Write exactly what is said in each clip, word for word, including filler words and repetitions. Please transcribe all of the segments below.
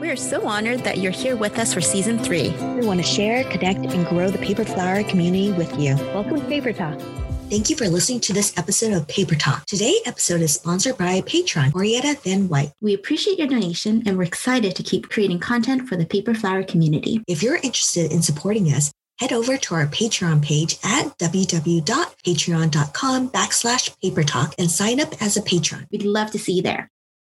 We are so honored that you're here with us for season three. We want to share, connect, and grow the paper flower community with you. Welcome to Paper Talk. Thank you for listening to this episode of Paper Talk. Today's episode is sponsored by Patreon, Marietta Van White. We appreciate your donation and we're excited to keep creating content for the Paper Flower community. If you're interested in supporting us, head over to our Patreon page at www.patreon.com backslash papertalk and sign up as a patron. We'd love to see you there.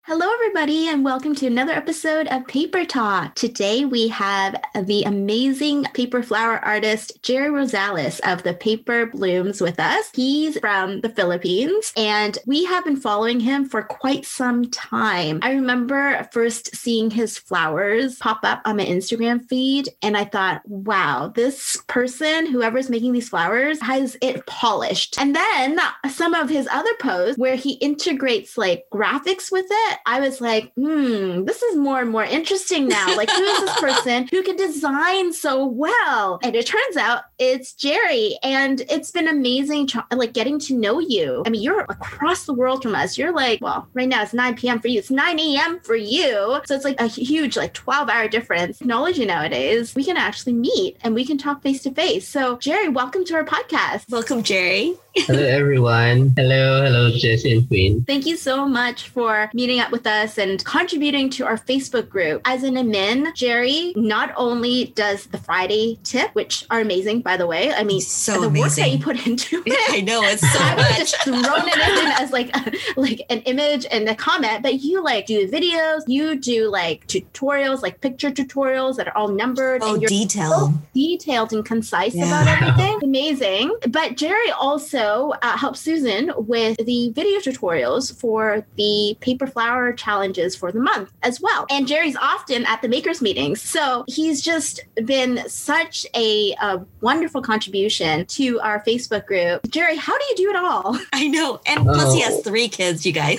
Hello, everybody, and welcome to another episode of Paper Talk. Today, we have the amazing paper flower artist, Jerry Rosales of the Paper Blooms with us. He's from the Philippines, and we have been following him for quite some time. I remember first seeing his flowers pop up on my Instagram feed, and I thought, wow, this person, whoever's making these flowers, has it polished. And then some of his other posts where he integrates like graphics with it, I was like, hmm, this is more and more interesting now. Like, who is this person who can design so well? And it turns out it's Jerry. And it's been amazing, like, getting to know you. I mean, you're across the world from us. You're like, well, right now it's nine p.m. for you. It's nine a.m. for you. So it's like a huge, like, twelve-hour difference. Technology nowadays, we can actually meet and we can talk face-to-face. So, Jerry, welcome to our podcast. Welcome, Jerry. Hello, everyone. Hello, hello, Jessie and Queen. Thank you so much for meeting up with us and contributing to our Facebook group. As an admin, Jerry not only does the Friday tip, which are amazing, by the way. I mean, so the amazing work that you put into it. I know, it's so I much. I would just thrown it in as like, a, like an image and a comment, but you like do videos, you do like tutorials, like picture tutorials that are all numbered. Oh, and you're detailed. So detailed and concise yeah. about everything. Amazing. But Jerry also uh, helps Susan with the video tutorials for the paper flower challenges for the month as well. And Jerry's often at the makers meetings. So he's just been such a, a wonderful contribution to our Facebook group. Jerry, how do you do it all? I know. And oh. plus he has three kids, you guys.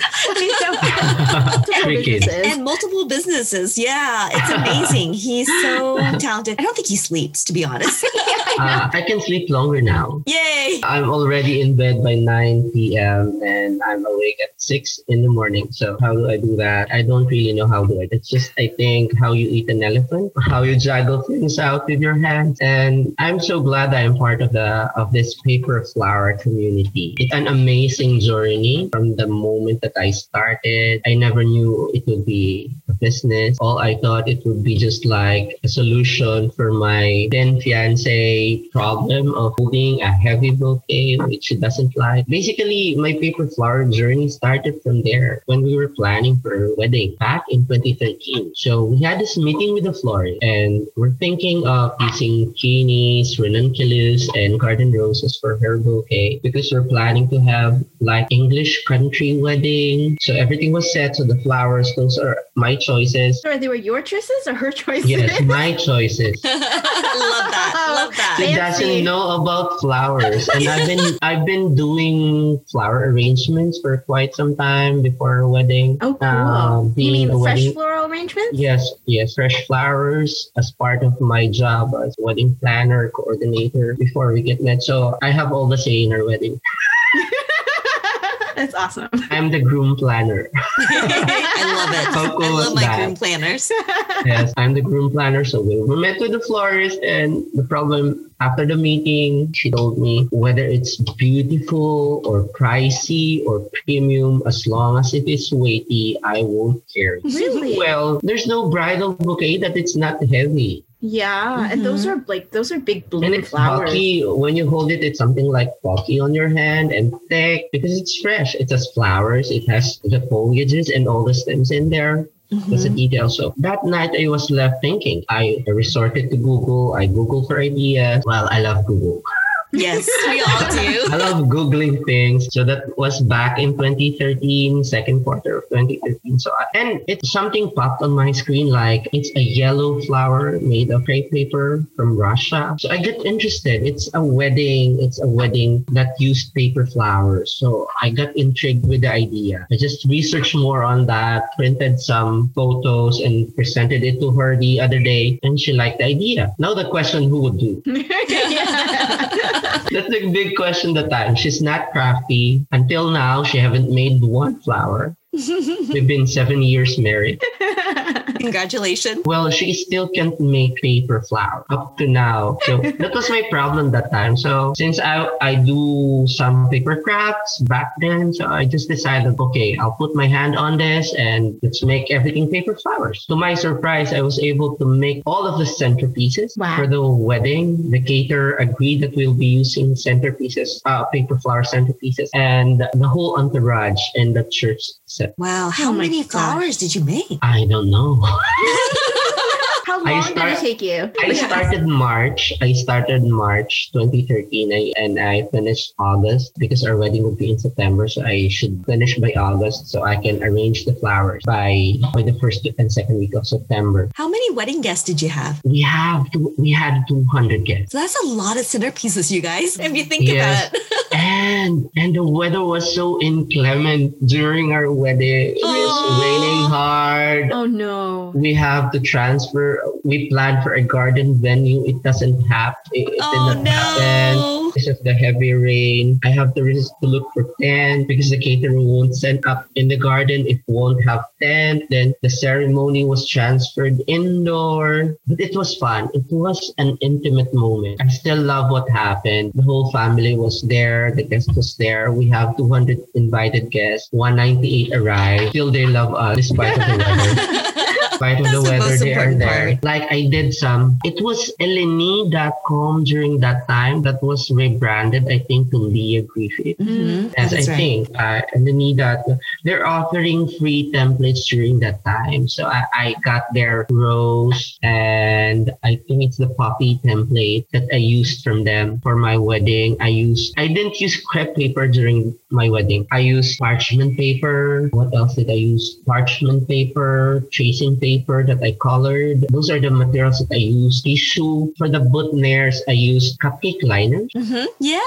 three kids. And, and multiple businesses. Yeah. It's amazing. He's so talented. I don't think he sleeps, to be honest. yeah, I, uh, I can sleep longer now. Yay. I'm already in bed by nine p.m. and I'm awake at six in the morning. So how do I do that? I don't really know how to do it. It's just, I think, how you eat an elephant, how you juggle things out with your hands. And I'm so glad that I'm part of the of this paper flower community. It's an amazing journey. From the moment that I started, I never knew it would be a business. All I thought it would be just like a solution for my then fiancé problem of holding a heavy bouquet, which she doesn't like. Basically, my paper flower journey started from there when we were planning planning for a wedding back in twenty thirteen. So we had this meeting with the florist and we're thinking of using genies, ranunculus, and garden roses for her bouquet because we're planning to have like English country wedding. So everything was set. So the flowers, those are my choices. Sorry, they were your choices or her choices? Yes, my choices. Love that. Love that. She doesn't know about flowers. And I've been I've been doing flower arrangements for quite some time before our wedding. Oh, cool. Uh, you mean fresh wedding floral arrangements? Yes, yes. Fresh flowers as part of my job as wedding planner, coordinator before we get met. So I have all the say in our wedding. That's awesome. I'm the groom planner. I love it. Cool I love my that. groom planners. Yes, I'm the groom planner. So we were met with the florist and the problem after the meeting, she told me whether it's beautiful or pricey or premium, as long as it is weighty, I won't care. Really? Well, there's no bridal bouquet that it's not heavy. Yeah, mm-hmm. and those are like those are big blue and it's flowers. Bulky. When you hold it, it's something like bulky on your hand and thick because it's fresh. It has flowers, it has the foliages and all the stems in there. Mm-hmm. That's a detail. So that night I was left thinking. I resorted to Google. I Googled for ideas. Well, I love Google. Yes, we all do. I love Googling things. So that was back in twenty thirteen, second quarter of twenty thirteen. So I, and it, something popped on my screen like it's a yellow flower made of crepe paper from Russia. So I get interested. It's a wedding. It's a wedding that used paper flowers. So I got intrigued with the idea. I just researched more on that, printed some photos and presented it to her the other day. And she liked the idea. Now the question, who would do? That's the big question at the time. She's not crafty. Until now, she haven't made one flower. We've been seven years married. Congratulations. Well, she still can't make paper flower up to now. So that was my problem that time. So since I I do some paper crafts back then, so I just decided, okay, I'll put my hand on this and let's make everything paper flowers. To my surprise, I was able to make all of the centerpieces. Wow. For the wedding. The caterer agreed that we'll be using centerpieces, uh, paper flower centerpieces, and the whole entourage in the church set. Wow. How oh many flowers did you make? I don't know. How long start, did it take you? I started March. I started March twenty thirteen I, and I finished August because our wedding would be in September. So I should finish by August so I can arrange the flowers by, by the first and second week of September. How many wedding guests did you have? We have two, we had two hundred guests. So that's a lot of centerpieces, you guys, if you think yes. about it. And, and the weather was so inclement during our wedding. It was Aww. raining hard. Oh no. We have to transfer. We planned for a garden venue. It doesn't happen. It, it oh, didn't no. happen. Because of the heavy rain. I have to resist to look for tent because the caterer won't set up in the garden. It won't have tent. Then the ceremony was transferred indoor. But it was fun. It was an intimate moment. I still love what happened. The whole family was there. The guest was there. We have two hundred invited guests. one ninety-eight arrived. Still, they love us despite of the weather. Despite of the weather, the they are there. Part. Like I did some. It was Eleni dot com during that time that was rebranded, I think, to Lia Griffith. Mm-hmm. As That's I right. think, uh, Eleni dot com. They're offering free templates during that time. So I, I got their rose and I think it's the poppy template that I used from them for my wedding. I used, I didn't use crepe paper during my wedding. I used parchment paper. What else did I use? Parchment paper, tracing paper. Paper that I colored. Those are the materials that I use. Tissue. For the boutonnieres, I use cupcake liners. Mm-hmm. Yeah.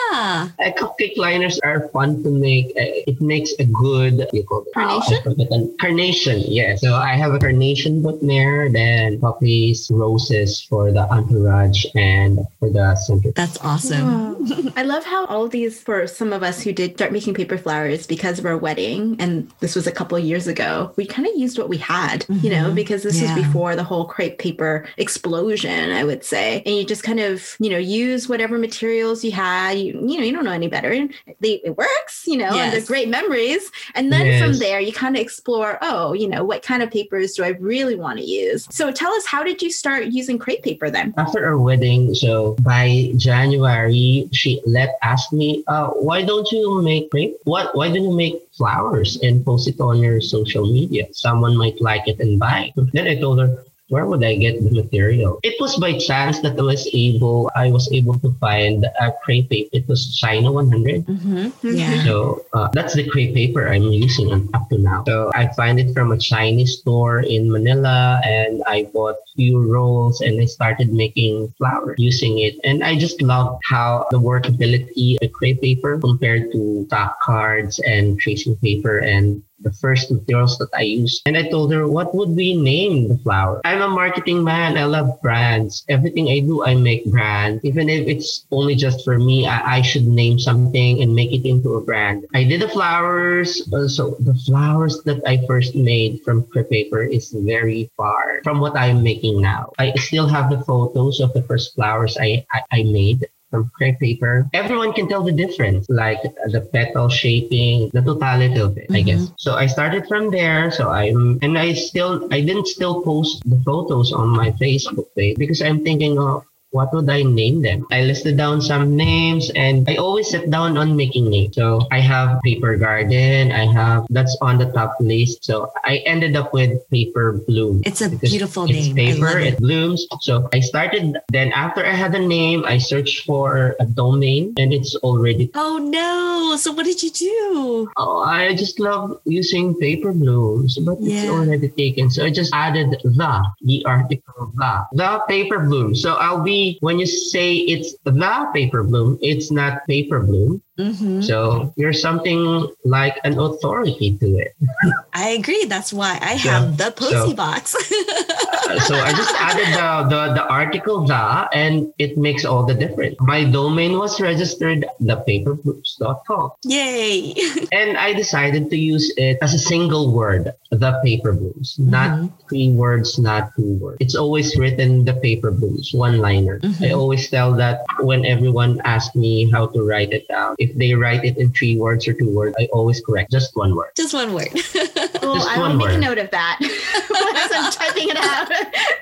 Uh, cupcake liners are fun to make. Uh, it makes a good... You call it, carnation? Oh, carnation, yes. So I have a carnation boutonniere, then poppies, roses for the entourage and for the center. That's awesome. Yeah. I love how all these, for some of us who did start making paper flowers because of our wedding, and this was a couple of years ago, we kind of used what we had, mm-hmm. you know, because Because this yeah. was before the whole crepe paper explosion, I would say. And you just kind of, you know, use whatever materials you had. You, you know, you don't know any better. They, it works, you know, yes. and they're great memories. And then yes. from there, you kind of explore, oh, you know, what kind of papers do I really want to use? So tell us, how did you start using crepe paper then? After our wedding, so by January, she let asked me, uh, why don't you make crepe? What? Why don't you make flowers and post it on your social media? Someone might like it and buy it. Then I told her, where would I get the material? It was by chance that I was able, I was able to find a crepe paper. It was China one hundred. Mm-hmm. Yeah. So uh, that's the crepe paper I'm using up to now. So I find it from a Chinese store in Manila and I bought few rolls and I started making flowers using it. And I just loved how the workability of crepe paper compared to stock cards and tracing paper and the first materials that I used. And I told her, what would we name the flower? I'm a marketing man. I love brands. Everything I do, I make brands. Even if it's only just for me, I, I should name something and make it into a brand. I did the flowers. Uh, so the flowers that I first made from crepe paper is very far from what I'm making now. I still have the photos of the first flowers I, I, I made from crepe paper. Everyone can tell the difference, like the petal shaping, the totality of it, mm-hmm. I guess. So I started from there. So I'm, and I still, I didn't still post the photos on my Facebook page because I'm thinking of, what would I name them? I listed down some names and I always sit down on making names. So I have Paper Garden. I have, that's on the top list. So I ended up with Paper Bloom. It's a beautiful it's name. It's paper, it. it blooms. So I started, then after I had a name, I searched for a domain and it's already. Oh no. So what did you do? Oh, I just love using Paper Blooms, but yeah. it's already taken. So I just added the, the article, the, the Paper Bloom. So I'll be, when you say it's the Paper Bloom, it's not Paper Bloom. Mm-hmm. So you're something like an authority to it. I agree. That's why I have yeah. the posy so, box. uh, so I just added the, the, the article "the" and it makes all the difference. My domain was registered the paper blooms dot com. Yay! And I decided to use it as a single word, the Paper Blooms. Mm-hmm. Not three words, not two words. It's always written the Paper Blooms, one-liner. Mm-hmm. I always tell that when everyone asks me how to write it down, if they write it in three words or two words, I always correct. Just one word. Just one word. Well, Just I will make a note of that as I'm typing it out.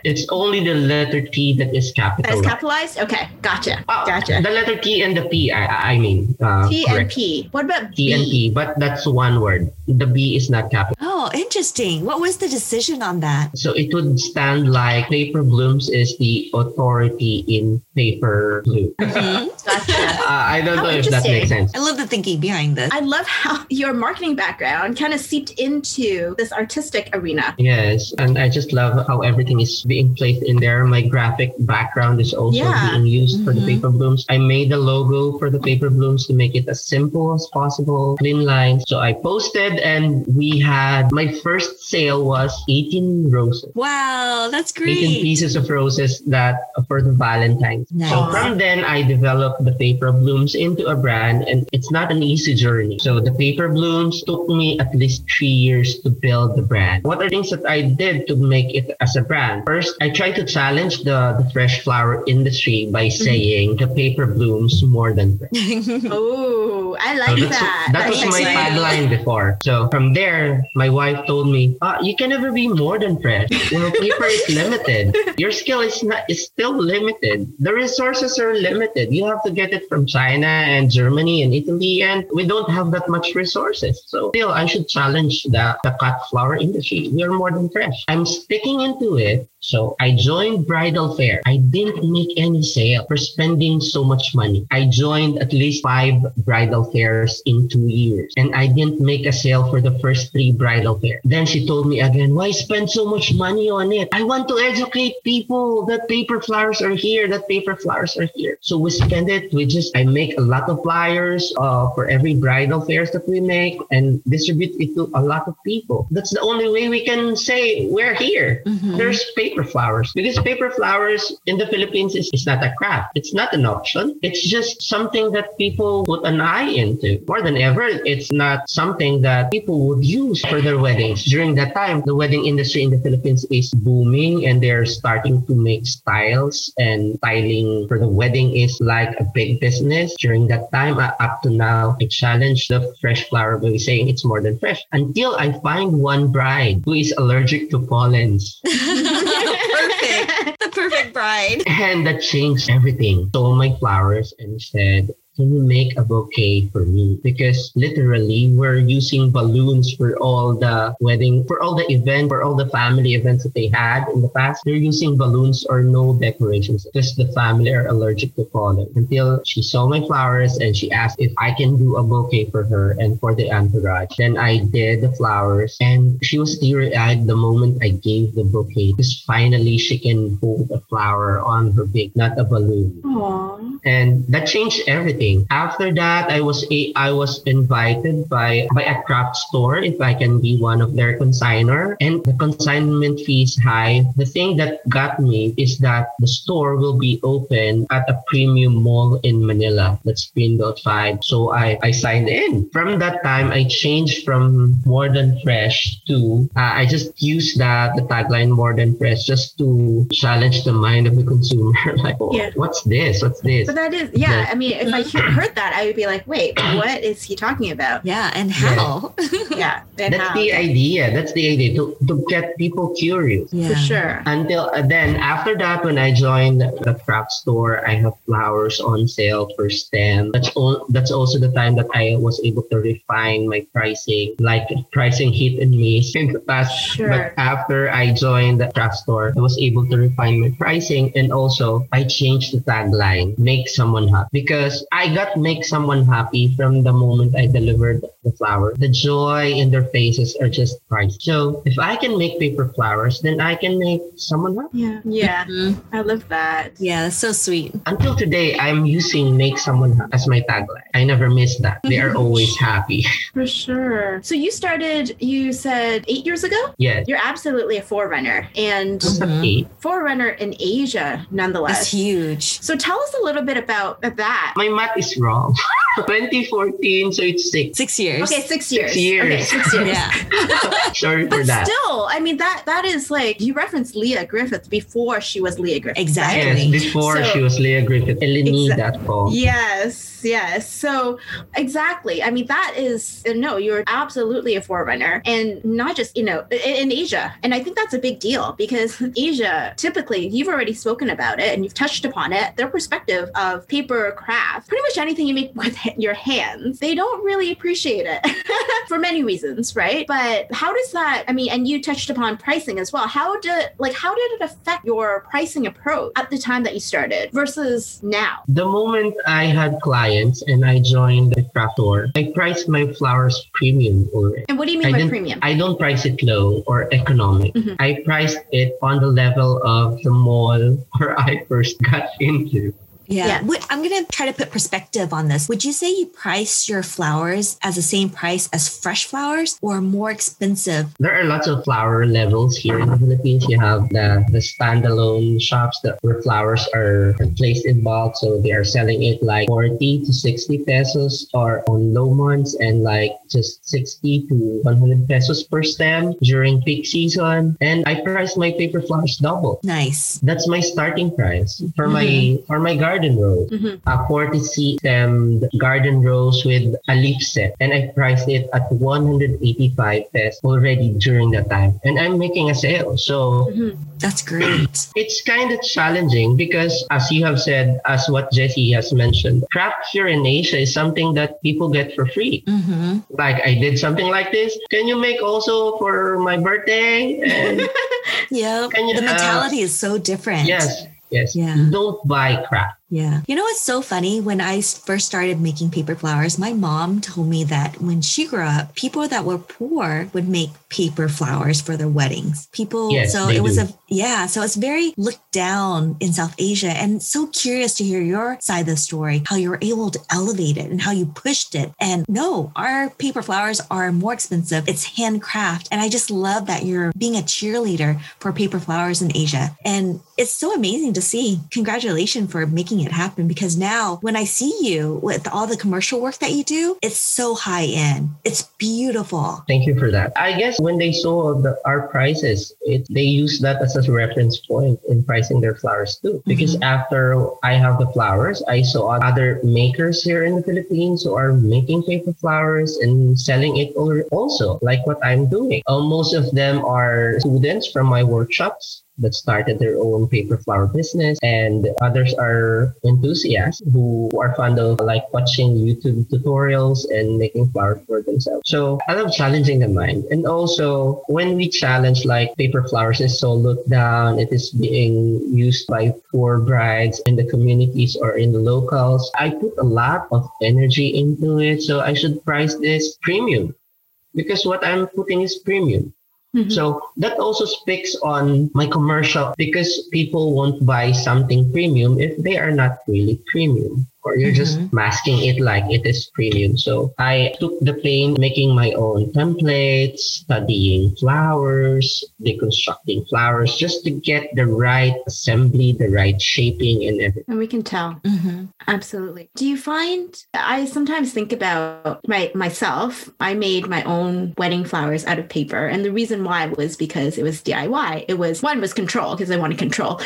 It's only the letter T that is capitalized. That is capitalized? Okay. Gotcha. Oh, gotcha. The letter T and the P, I, I mean. Uh, T correct. And P. What about T B? And P, but that's one word. The B is not capitalized. Oh, interesting. What was the decision on that? So it would stand like Paper Blooms is the authority in paper blue. Mm-hmm. Gotcha. uh, I don't how know if that makes sense. I love the thinking behind this. I love how your marketing background kind of seeped into this artistic arena. Yes. And I just love how everything is being placed in there. My graphic background is also yeah. being used mm-hmm. for the Paper Blooms. I made the logo for the Paper Blooms to make it as simple as possible, clean lines. So I posted and we had my first sale was eighteen roses. Wow, that's great. eighteen pieces of roses that for the Valentine's. Nice. So from then I developed the Paper Blooms into a brand, and it's not an easy journey. So the Paper Blooms took me at least three years to build the brand. What are things that I did to make it as a brand? First, I tried to challenge the, the fresh flower industry by saying mm-hmm. the paper blooms more than fresh. Oh, I like so that. That was my tagline before. So from there, my wife told me, ah, you can never be more than fresh. Well, paper is limited. Your skill is not is still limited. The resources are limited. You have to get it from China and Germany and Italy, and we don't have that much resources. So still, I should challenge the, the cut flower industry. We are more than fresh. I'm sticking into it. So I joined Bridal Fair. I didn't make any sale for spending so much money. I joined at least five bridal fairs in two years. And I didn't make a sale for the first three bridal fairs. Then she told me again, why spend so much money on it? I want to educate people that paper flowers are here, that paper flowers are here. So we spend it. We just, I make a lot of flyers uh, for every bridal fairs that we make and distribute it to a lot of people. That's the only way we can say we're here. Mm-hmm. There's paper Paper flowers, because paper flowers in the Philippines is, is not a craft. It's not an option. It's just something that people put an eye into. More than ever, it's not something that people would use for their weddings. During that time, the wedding industry in the Philippines is booming and they're starting to make styles, and styling for the wedding is like a big business. During that time, uh, up to now, I challenge the fresh flower by saying it's more than fresh until I find one bride who is allergic to pollens. Perfect. The perfect bride. And that changed everything. Stole my flowers and said, can you make a bouquet for me? Because literally we're using balloons for all the wedding, for all the event, for all the family events that they had in the past. They're using balloons or no decorations because the family are allergic to pollen. Until she saw my flowers and she asked if I can do a bouquet for her and for the entourage. Then I did the flowers and she was teary-eyed the moment I gave the bouquet because finally she can hold a flower on her beak, not a balloon. Aww. And that changed everything. After that, I was a, I was invited by, by a craft store if I can be one of their consignor. And the consignment fee is high. The thing that got me is that the store will be open at a premium mall in Manila. That's Greenbelt five. So I, I signed in. From that time, I changed from More Than Fresh to, uh, I just used that, the tagline More Than Fresh, just to challenge the mind of the consumer. Like, oh, yeah. what's this? What's this? But that is, yeah, the, I mean, if I hear heard that, I would be like, wait, what is he talking about? Yeah, and how? Yeah, yeah and that's how. the idea. That's the idea, to, to get people curious. Yeah. For sure. Until uh, then, after that, when I joined the craft store, I have flowers on sale per stem. That's all. That's also the time that I was able to refine my pricing, like pricing hit and miss in the past. Sure. But after I joined the craft store, I was able to refine my pricing, and also I changed the tagline, make someone happy, because I I got to make someone happy from the moment I delivered the flower. The joy in their faces are just priceless. So if I can make paper flowers, then I can make someone happy. Yeah, yeah. Mm-hmm. I love that. Yeah, that's so sweet. Until today, I'm using make someone happy as my tagline. I never miss that. Mm-hmm. They are always happy. For sure. So you started, you said eight years ago? Yes. You're absolutely a forerunner. And mm-hmm. forerunner in Asia, nonetheless. It's huge. So tell us a little bit about that. My math is wrong. twenty fourteen, so it's six. Six years. Okay, six years. Six years. Okay, six years. Yeah. Sorry for but that. But still, I mean, that that is like, you referenced Lia Griffith before she was Lia Griffith. Exactly. Yes, before so, she was Lia Griffith. Eleni, exa- that call. Yes, yes. So, exactly. I mean, that is, no, you're absolutely a forerunner. And not just, you know, in, in Asia. And I think that's a big deal because Asia, typically, you've already spoken about it and you've touched upon it. Their perspective of paper craft, pretty much anything you make with your hands, they don't really appreciate it for many reasons, right? But how does that, I mean, and you touched upon pricing as well. How did, like, how did it affect your pricing approach at the time that you started versus now? The moment I had clients and I joined the craft store, I priced my flowers premium already. And what do you mean I by premium? I don't price it low or economic. Mm-hmm. I priced it on the level of the mall where I first got into. Yeah. yeah. I'm going to try to put perspective on this. Would you say you price your flowers as the same price as fresh flowers or more expensive? There are lots of flower levels here in the Philippines. You have the, the standalone shops that where flowers are placed in bulk. So they are selling it like forty to sixty pesos or on low months and like just sixty to one hundred pesos per stem during peak season. And I price my paper flowers double. Nice. That's my starting price for mm-hmm. my, for my garden. Garden rose, mm-hmm. a forty stemmed garden rose with a leaf set, and I priced it at one hundred eighty-five pesos already during that time, and I'm making a sale. So mm-hmm. that's great. It's kind of challenging because, as you have said, as what Jesse has mentioned, craft here in Asia is something that people get for free. Mm-hmm. Like I did something like this. Can you make also for my birthday? And yeah, the mentality uh, is so different. Yes. Yes. Yeah. Don't buy crap. Yeah. You know, it's so funny. When I first started making paper flowers, my mom told me that when she grew up, people that were poor would make paper flowers for their weddings. People. Yes, so it do. was a, yeah. So it's very looked down in South Asia, and so curious to hear your side of the story, how you were able to elevate it and how you pushed it. And no, our paper flowers are more expensive. It's handcraft. And I just love that you're being a cheerleader for paper flowers in Asia. And it's so amazing to see. Congratulations for making it happen, because now when I see you with all the commercial work that you do, it's so high end. It's beautiful. Thank you for that. I guess when they saw the, our prices, it, they use that as a reference point in pricing their flowers too. Because mm-hmm. after I have the flowers, I saw other makers here in the Philippines who are making paper flowers and selling it also, like what I'm doing. Uh, most of them are students from my workshops that started their own paper flower business, and others are enthusiasts who are fond of like watching YouTube tutorials and making flowers for themselves. So I love challenging the mind. And also when we challenge like paper flowers is so looked down, it is being used by poor brides in the communities or in the locals. I put a lot of energy into it. So I should price this premium because what I'm putting is premium. Mm-hmm. So that also speaks on my commercial, because people won't buy something premium if they are not really premium, or you're mm-hmm. just masking it like it is premium. So I took the pain making my own templates, studying flowers, deconstructing flowers just to get the right assembly, the right shaping and everything. And we can tell. Mm-hmm. Absolutely. Do you find, I sometimes think about my myself, I made my own wedding flowers out of paper. And the reason why was because it was D I Y. It was, one was control, because I wanted control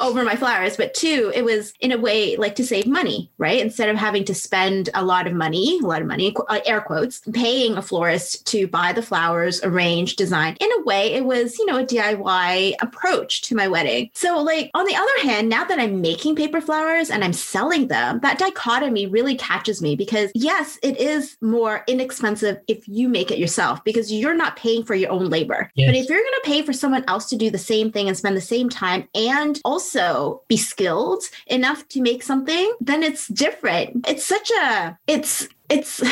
over my flowers. But two, it was in a way like to save money. Money, right? Instead of having to spend a lot of money, a lot of money, air quotes, paying a florist to buy the flowers, arrange, design. In a way, it was, you know, a D I Y approach to my wedding. So like, on the other hand, now that I'm making paper flowers and I'm selling them, that dichotomy really catches me, because yes, it is more inexpensive if you make it yourself, because you're not paying for your own labor. Yes. But if you're going to pay for someone else to do the same thing and spend the same time and also be skilled enough to make something, then then it's different. It's such a, it's, it's,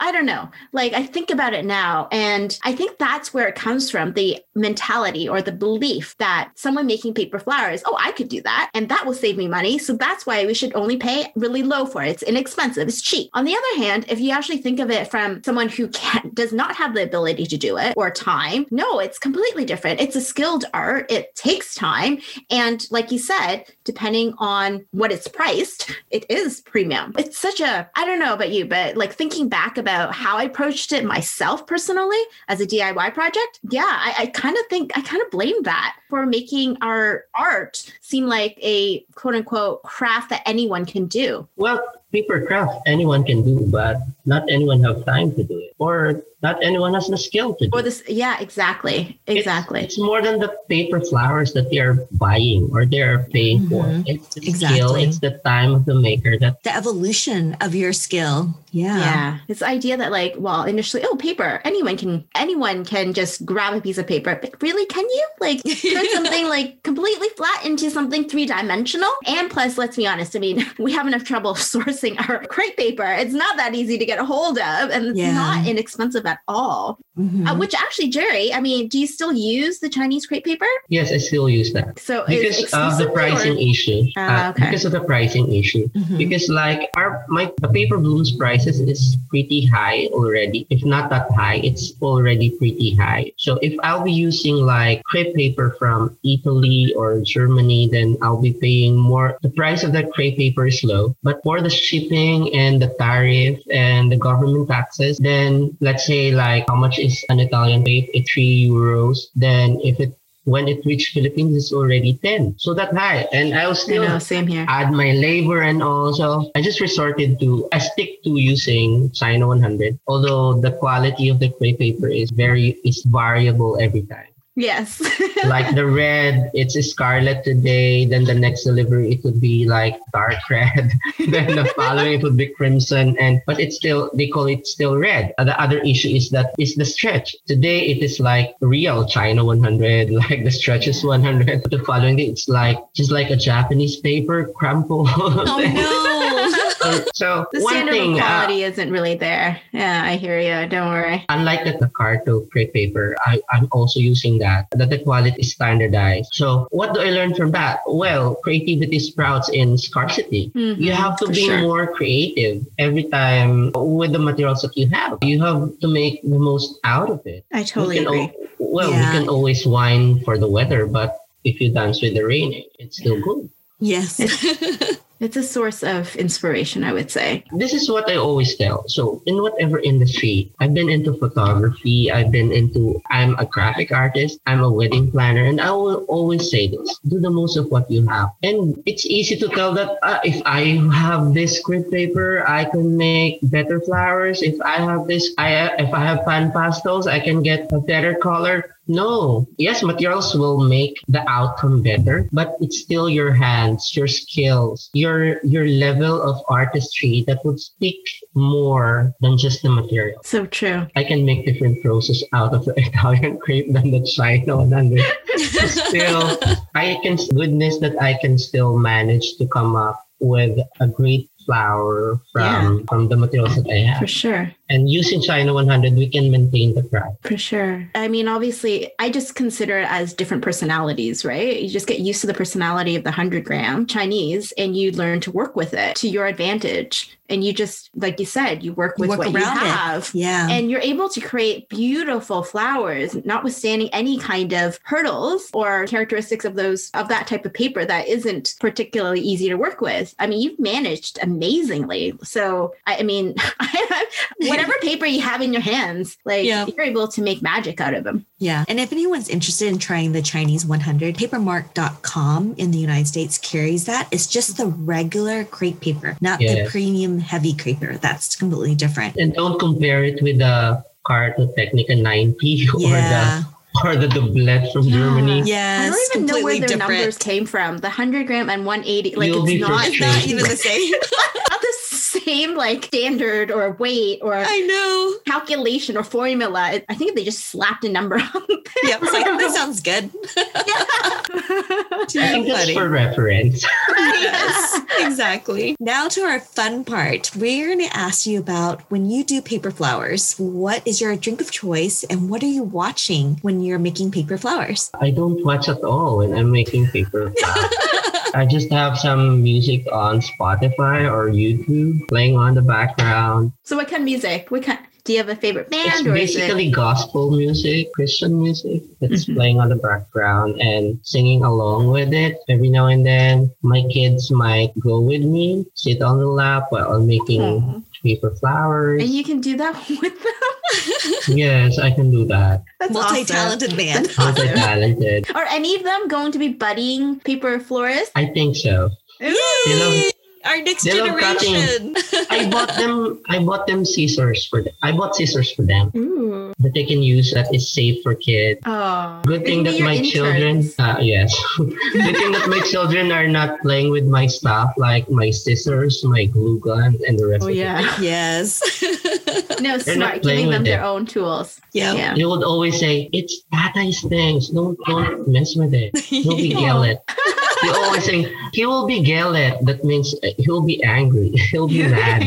I don't know. Like, I think about it now, and I think that's where it comes from, the mentality or the belief that someone making paper flowers, oh, I could do that, and that will save me money. So that's why we should only pay really low for it. It's inexpensive. It's cheap. On the other hand, if you actually think of it from someone who can, does not have the ability to do it or time, no, it's completely different. It's a skilled art. It takes time. And like you said, depending on what it's priced, it is premium. It's such a, I don't know about you, but like thinking back about how I approached it myself personally as a D I Y project. Yeah, I, I kind of think, I kind of blame that for making our art seem like a quote unquote craft that anyone can do. Well, paper craft, anyone can do, but not anyone have time to do it, or not anyone has the skill to do or this, it. Yeah, exactly. Exactly. It's, it's more than the paper flowers that they are buying or they're paying mm-hmm. for. It's the exactly. skill. It's the time of the maker. That The evolution of your skill. Yeah. Yeah. This idea that like, well, initially, oh, paper, anyone can, anyone can just grab a piece of paper. But really, can you? Like turn something like completely flat into something three-dimensional? And plus, let's be honest, I mean, we have enough trouble sourcing our crepe paper. It's not that easy to get a hold of, and it's yeah. not inexpensive at all. Mm-hmm. Uh, which actually, Jerry, I mean, do you still use the Chinese crepe paper? Yes, I still use that. So because of the pricing or? issue, uh, uh, okay. because of the pricing issue, mm-hmm. because like our my the Paper Blooms prices is pretty high already. If not that high, it's already pretty high. So if I'll be using like crepe paper from Italy or Germany, then I'll be paying more. The price of that crepe paper is low, but for the shipping and the tariff and the government taxes, then let's say like how much is an Italian paper? It's three euros. Then if it when it reached Philippines, it's already ten. So that high. And I'll still I know, same here. add my labor and all. So I just resorted to, I stick to using China one hundred, although the quality of the crepe paper is very, is variable every time. Yes. Like the red, it's scarlet today. Then the next delivery, it would be like dark red. Then the following, it would be crimson. And but it's still, they call it still red. The other issue is that it's the stretch. Today, it is like real China one hundred. Like the stretch is one hundred. The following day, it's like, just like a Japanese paper crumpled. Oh no. So the one standard thing, quality uh, isn't really there. Yeah, I hear you. Don't worry. Unlike the Takato crepe paper, I, I'm also using that. That the quality is standardized. So what do I learn from that? Well, creativity sprouts in scarcity. Mm-hmm, you have to be sure. more creative every time with the materials that you have. You have to make the most out of it. I totally we can agree. Al- well, yeah. we can always whine for the weather, but if you dance with the rain, it's still yeah. good. Yes. It's a source of inspiration, I would say. This is what I always tell. So in whatever industry, I've been into photography. I've been into, I'm a graphic artist. I'm a wedding planner. And I will always say this, do the most of what you have. And it's easy to tell that uh, if I have this crepe paper, I can make better flowers. If I have this, I if I have pan pastels, I can get a better color. No. Yes, materials will make the outcome better, but it's still your hands, your skills, your your level of artistry that would speak more than just the material. So true. I can make different process out of the Italian crepe than the China one hundred. Still, I can witness that I can still manage to come up with a great flower from yeah. from the materials that I have. For sure. And using China one hundred, we can maintain the price. For sure. I mean, obviously, I just consider it as different personalities, right? You just get used to the personality of the one hundred gram Chinese, and you learn to work with it to your advantage. And you just, like you said, you work with you work what you have. It. Yeah. And you're able to create beautiful flowers, notwithstanding any kind of hurdles or characteristics of those of that type of paper that isn't particularly easy to work with. I mean, you've managed amazingly. So, I, I mean, whatever paper you have in your hands, like yeah. you're able to make magic out of them. Yeah. And if anyone's interested in trying the Chinese one hundred, papermark dot com in the United States carries that. It's just the regular crepe paper, not yeah. the premium heavy creeper. That's completely different. And don't compare it with the Cartotecnica ninety or yeah. the or the doublet from yeah. Germany. Yes, I don't even know where their different. numbers came from. The one hundred gram and one eighty. Like You'll it's not, not even the same. Not the same like standard or weight or I know calculation or formula. I think they just slapped a number on there. Yeah, it's like, oh, that sounds good. Yeah. I think that's for reference. Yes. Exactly. Now to our fun part. We're going to ask you about when you do paper flowers, what is your drink of choice and what are you watching when you're making paper flowers? I don't watch at all when I'm making paper flowers. I just have some music on Spotify or YouTube playing on the background. So what kind of music? What kind? Do you have a favorite band? It's or basically is it... gospel music, Christian music that's mm-hmm. playing on the background and singing along with it. Every now and then, my kids might go with me, sit on the lap while I'm making oh. paper flowers. And you can do that with them? Yes, I can do that. That's multi-talented awesome. Man. That's multi-talented. Awesome. Are any of them going to be budding paper florists? I think so. Yay! You know, our next they generation. I bought them I bought them scissors for them. I bought scissors for them. Ooh. That they can use that is safe for kids. Oh, good thing that my interns. children uh, yes. Good thing that my children are not playing with my stuff like my scissors, my glue gun and the rest oh, of yeah. it. Yes. No, they're smart giving them their it. own tools. Yeah. yeah. They would always say, it's Tata's things. Don't don't mess with it. Don't be yell it. You always think he will be gallant. That means he'll be angry. He'll be mad.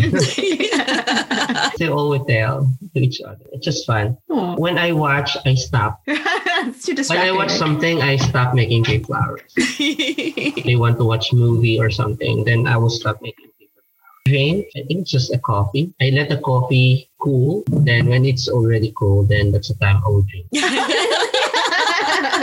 They always tell to each other. It's just fun. Aww. When I watch, I stop. It's too distracting. When I watch something, I stop making paper flowers. If they want to watch movie or something, then I will stop making paper flowers. Drink, I think it's just a coffee. I let the coffee cool. Then when it's already cool, then that's the time I will drink.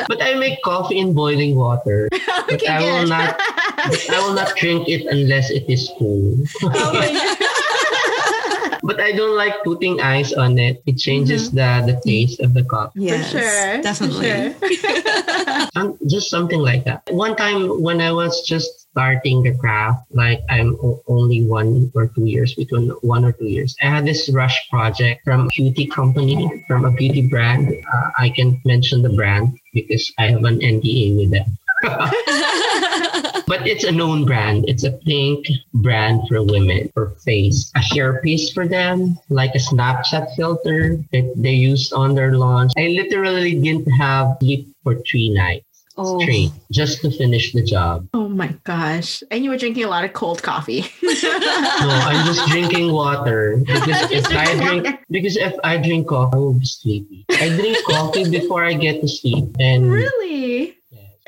But I make coffee in boiling water. Okay, but I will not I will not drink it unless it is cool. Oh my God. But I don't like putting ice on it. It changes mm-hmm. the, the taste of the coffee. Yes, for sure. Definitely. For sure. Just something like that. One time when I was just starting the craft, like I'm o- only one or two years, between one or two years. I had this rush project from a beauty company, from a beauty brand. Uh, I can mention the brand because I have an N D A with them. But it's a known brand. It's a pink brand for women, for face. A hairpiece for them, like a Snapchat filter that they used on their launch. I literally didn't have sleep for three nights. Oh. Straight, just to finish the job. Oh my gosh. And you were drinking a lot of cold coffee. No, I'm just drinking water. Because if I drink because if I drink coffee, I will be sleepy. I drink coffee before I get to sleep. And really?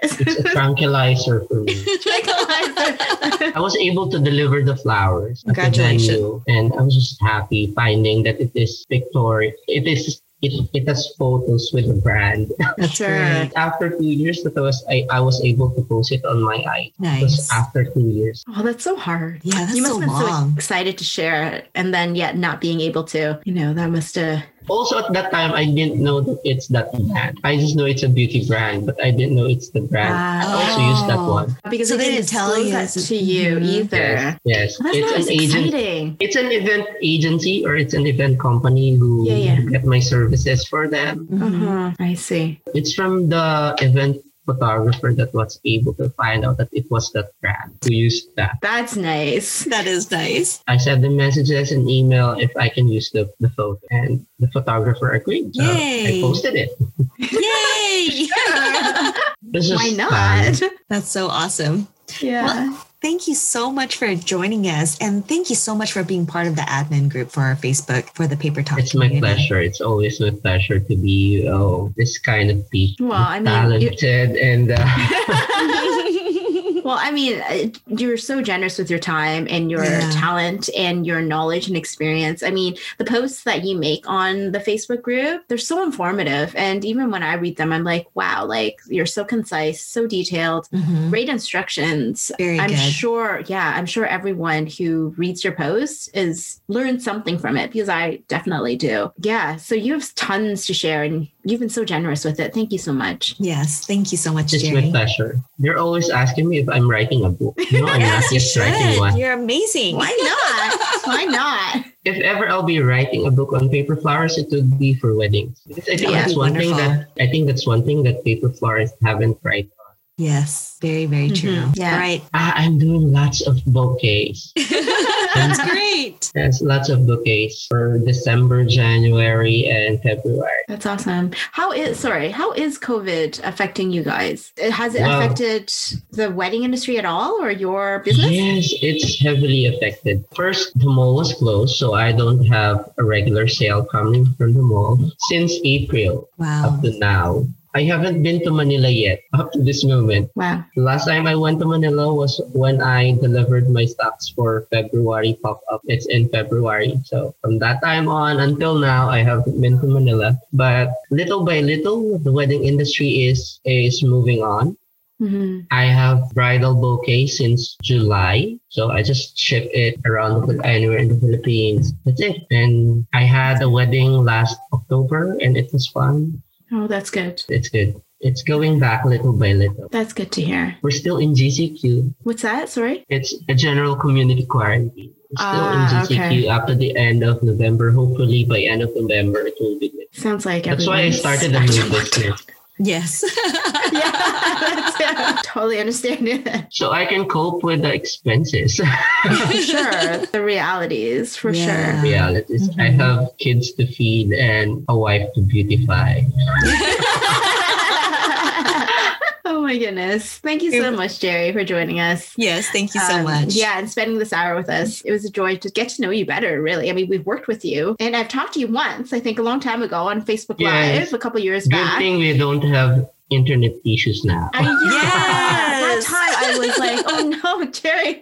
It's a tranquilizer for me. Tranquilizer. I was able to deliver the flowers. Congratulations. And I was just happy finding that it is pictorial. It is It, it has photos with the brand. That's right. After two years, that was I, I was able to post it on my I G. Nice. It was after two years. Oh, that's so hard. Yeah, that's you must so have been long. So excited to share it, and then yet not being able to. You know, that must have. Also, at that time, I didn't know that it's that brand. I just know it's a beauty brand, but I didn't know it's the brand. Wow. I also used that one. Because so they, they didn't tell you that to you either. Yes. yes. Well, that's it's an exciting. Agent, it's an event agency or it's an event company who yeah, yeah. get my services for them. Mm-hmm. Uh-huh. I see. It's from the event photographer that was able to find out that it was that brand who used that. That's nice. That is nice. I sent them messages and email if I can use the, the photo, and the photographer agreed. So Yay. I posted it. Yay! This is Why not? Fun. That's so awesome. Yeah. Well, thank you so much for joining us. And thank you so much for being part of the admin group for our Facebook for the Paper Talk. It's community. My pleasure. It's always my pleasure to be oh, this kind of people. Well, I mean, talented you- and... Uh- well, I mean, you're so generous with your time and your yeah. talent and your knowledge and experience. I mean, the posts that you make on the Facebook group, they're so informative. And even when I read them, I'm like, wow, like you're so concise, so detailed, mm-hmm. great instructions. Very I'm good. sure. Yeah. I'm sure everyone who reads your posts is learned something from it because I definitely do. Yeah. So you have tons to share and you've been so generous with it. Thank you so much. Yes. Thank you so much, Jerry. It's my pleasure. You're always asking me if I'm writing a book. No, I'm yes, not just you writing one. You're amazing. Why not? Why not? If ever I'll be writing a book on paper flowers, it would be for weddings. Because I think yeah, that's one wonderful. thing that I think that's one thing that paper flowers haven't tried. Yes, very, very true. Mm-hmm. Yeah. All right. I, I'm doing lots of bouquets. Sounds great. There's lots of bouquets for December, January, and February. That's awesome. How is, sorry, how is COVID affecting you guys? Has it well, affected the wedding industry at all or your business? Yes, it's heavily affected. First, the mall was closed, so I don't have a regular sale coming from the mall since April wow. up to now. I haven't been to Manila yet up to this moment. Wow. The last time I went to Manila was when I delivered my stocks for February pop-up. It's in February. So from that time on until now, I haven't been to Manila. But little by little, the wedding industry is, is moving on. Mm-hmm. I have bridal bouquet since July. So I just ship it around the, anywhere in the Philippines. That's it. And I had a wedding last October and it was fun. Oh, that's good. It's good. It's going back little by little. That's good to hear. We're still in G C Q. What's that? Sorry? It's a general community quarantine. We're still ah, in G C Q okay. up to the end of November. Hopefully, by end of November, it will be good. Sounds like That's why I started the new business. Yes. yeah, that's, totally understand it. So I can cope with the expenses. Sure. The realities, for yeah. sure. Realities. Mm-hmm. I have kids to feed and a wife to beautify. Oh my goodness. Thank you so much, Jerry, for joining us. Yes, thank you so um, much. Yeah, and spending this hour with us. It was a joy to get to know you better, really. I mean, we've worked with you, and I've talked to you once, I think a long time ago on Facebook yes. Live, a couple of years Good back. Good thing we don't have internet issues now. Uh, yeah. Yes. That time I was like, oh no, Jerry,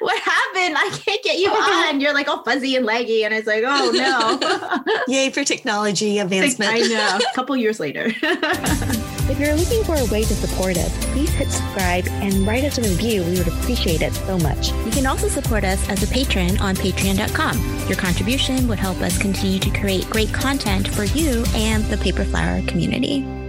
what happened? I can't get you on. You're like all fuzzy and laggy. And I was like, oh no. Yay for technology advancement. I know. A couple years later. If you're looking for a way to support us, please hit subscribe and write us a review. We would appreciate it so much. You can also support us as a patron on patreon dot com. Your contribution would help us continue to create great content for you and the Paper Flower community.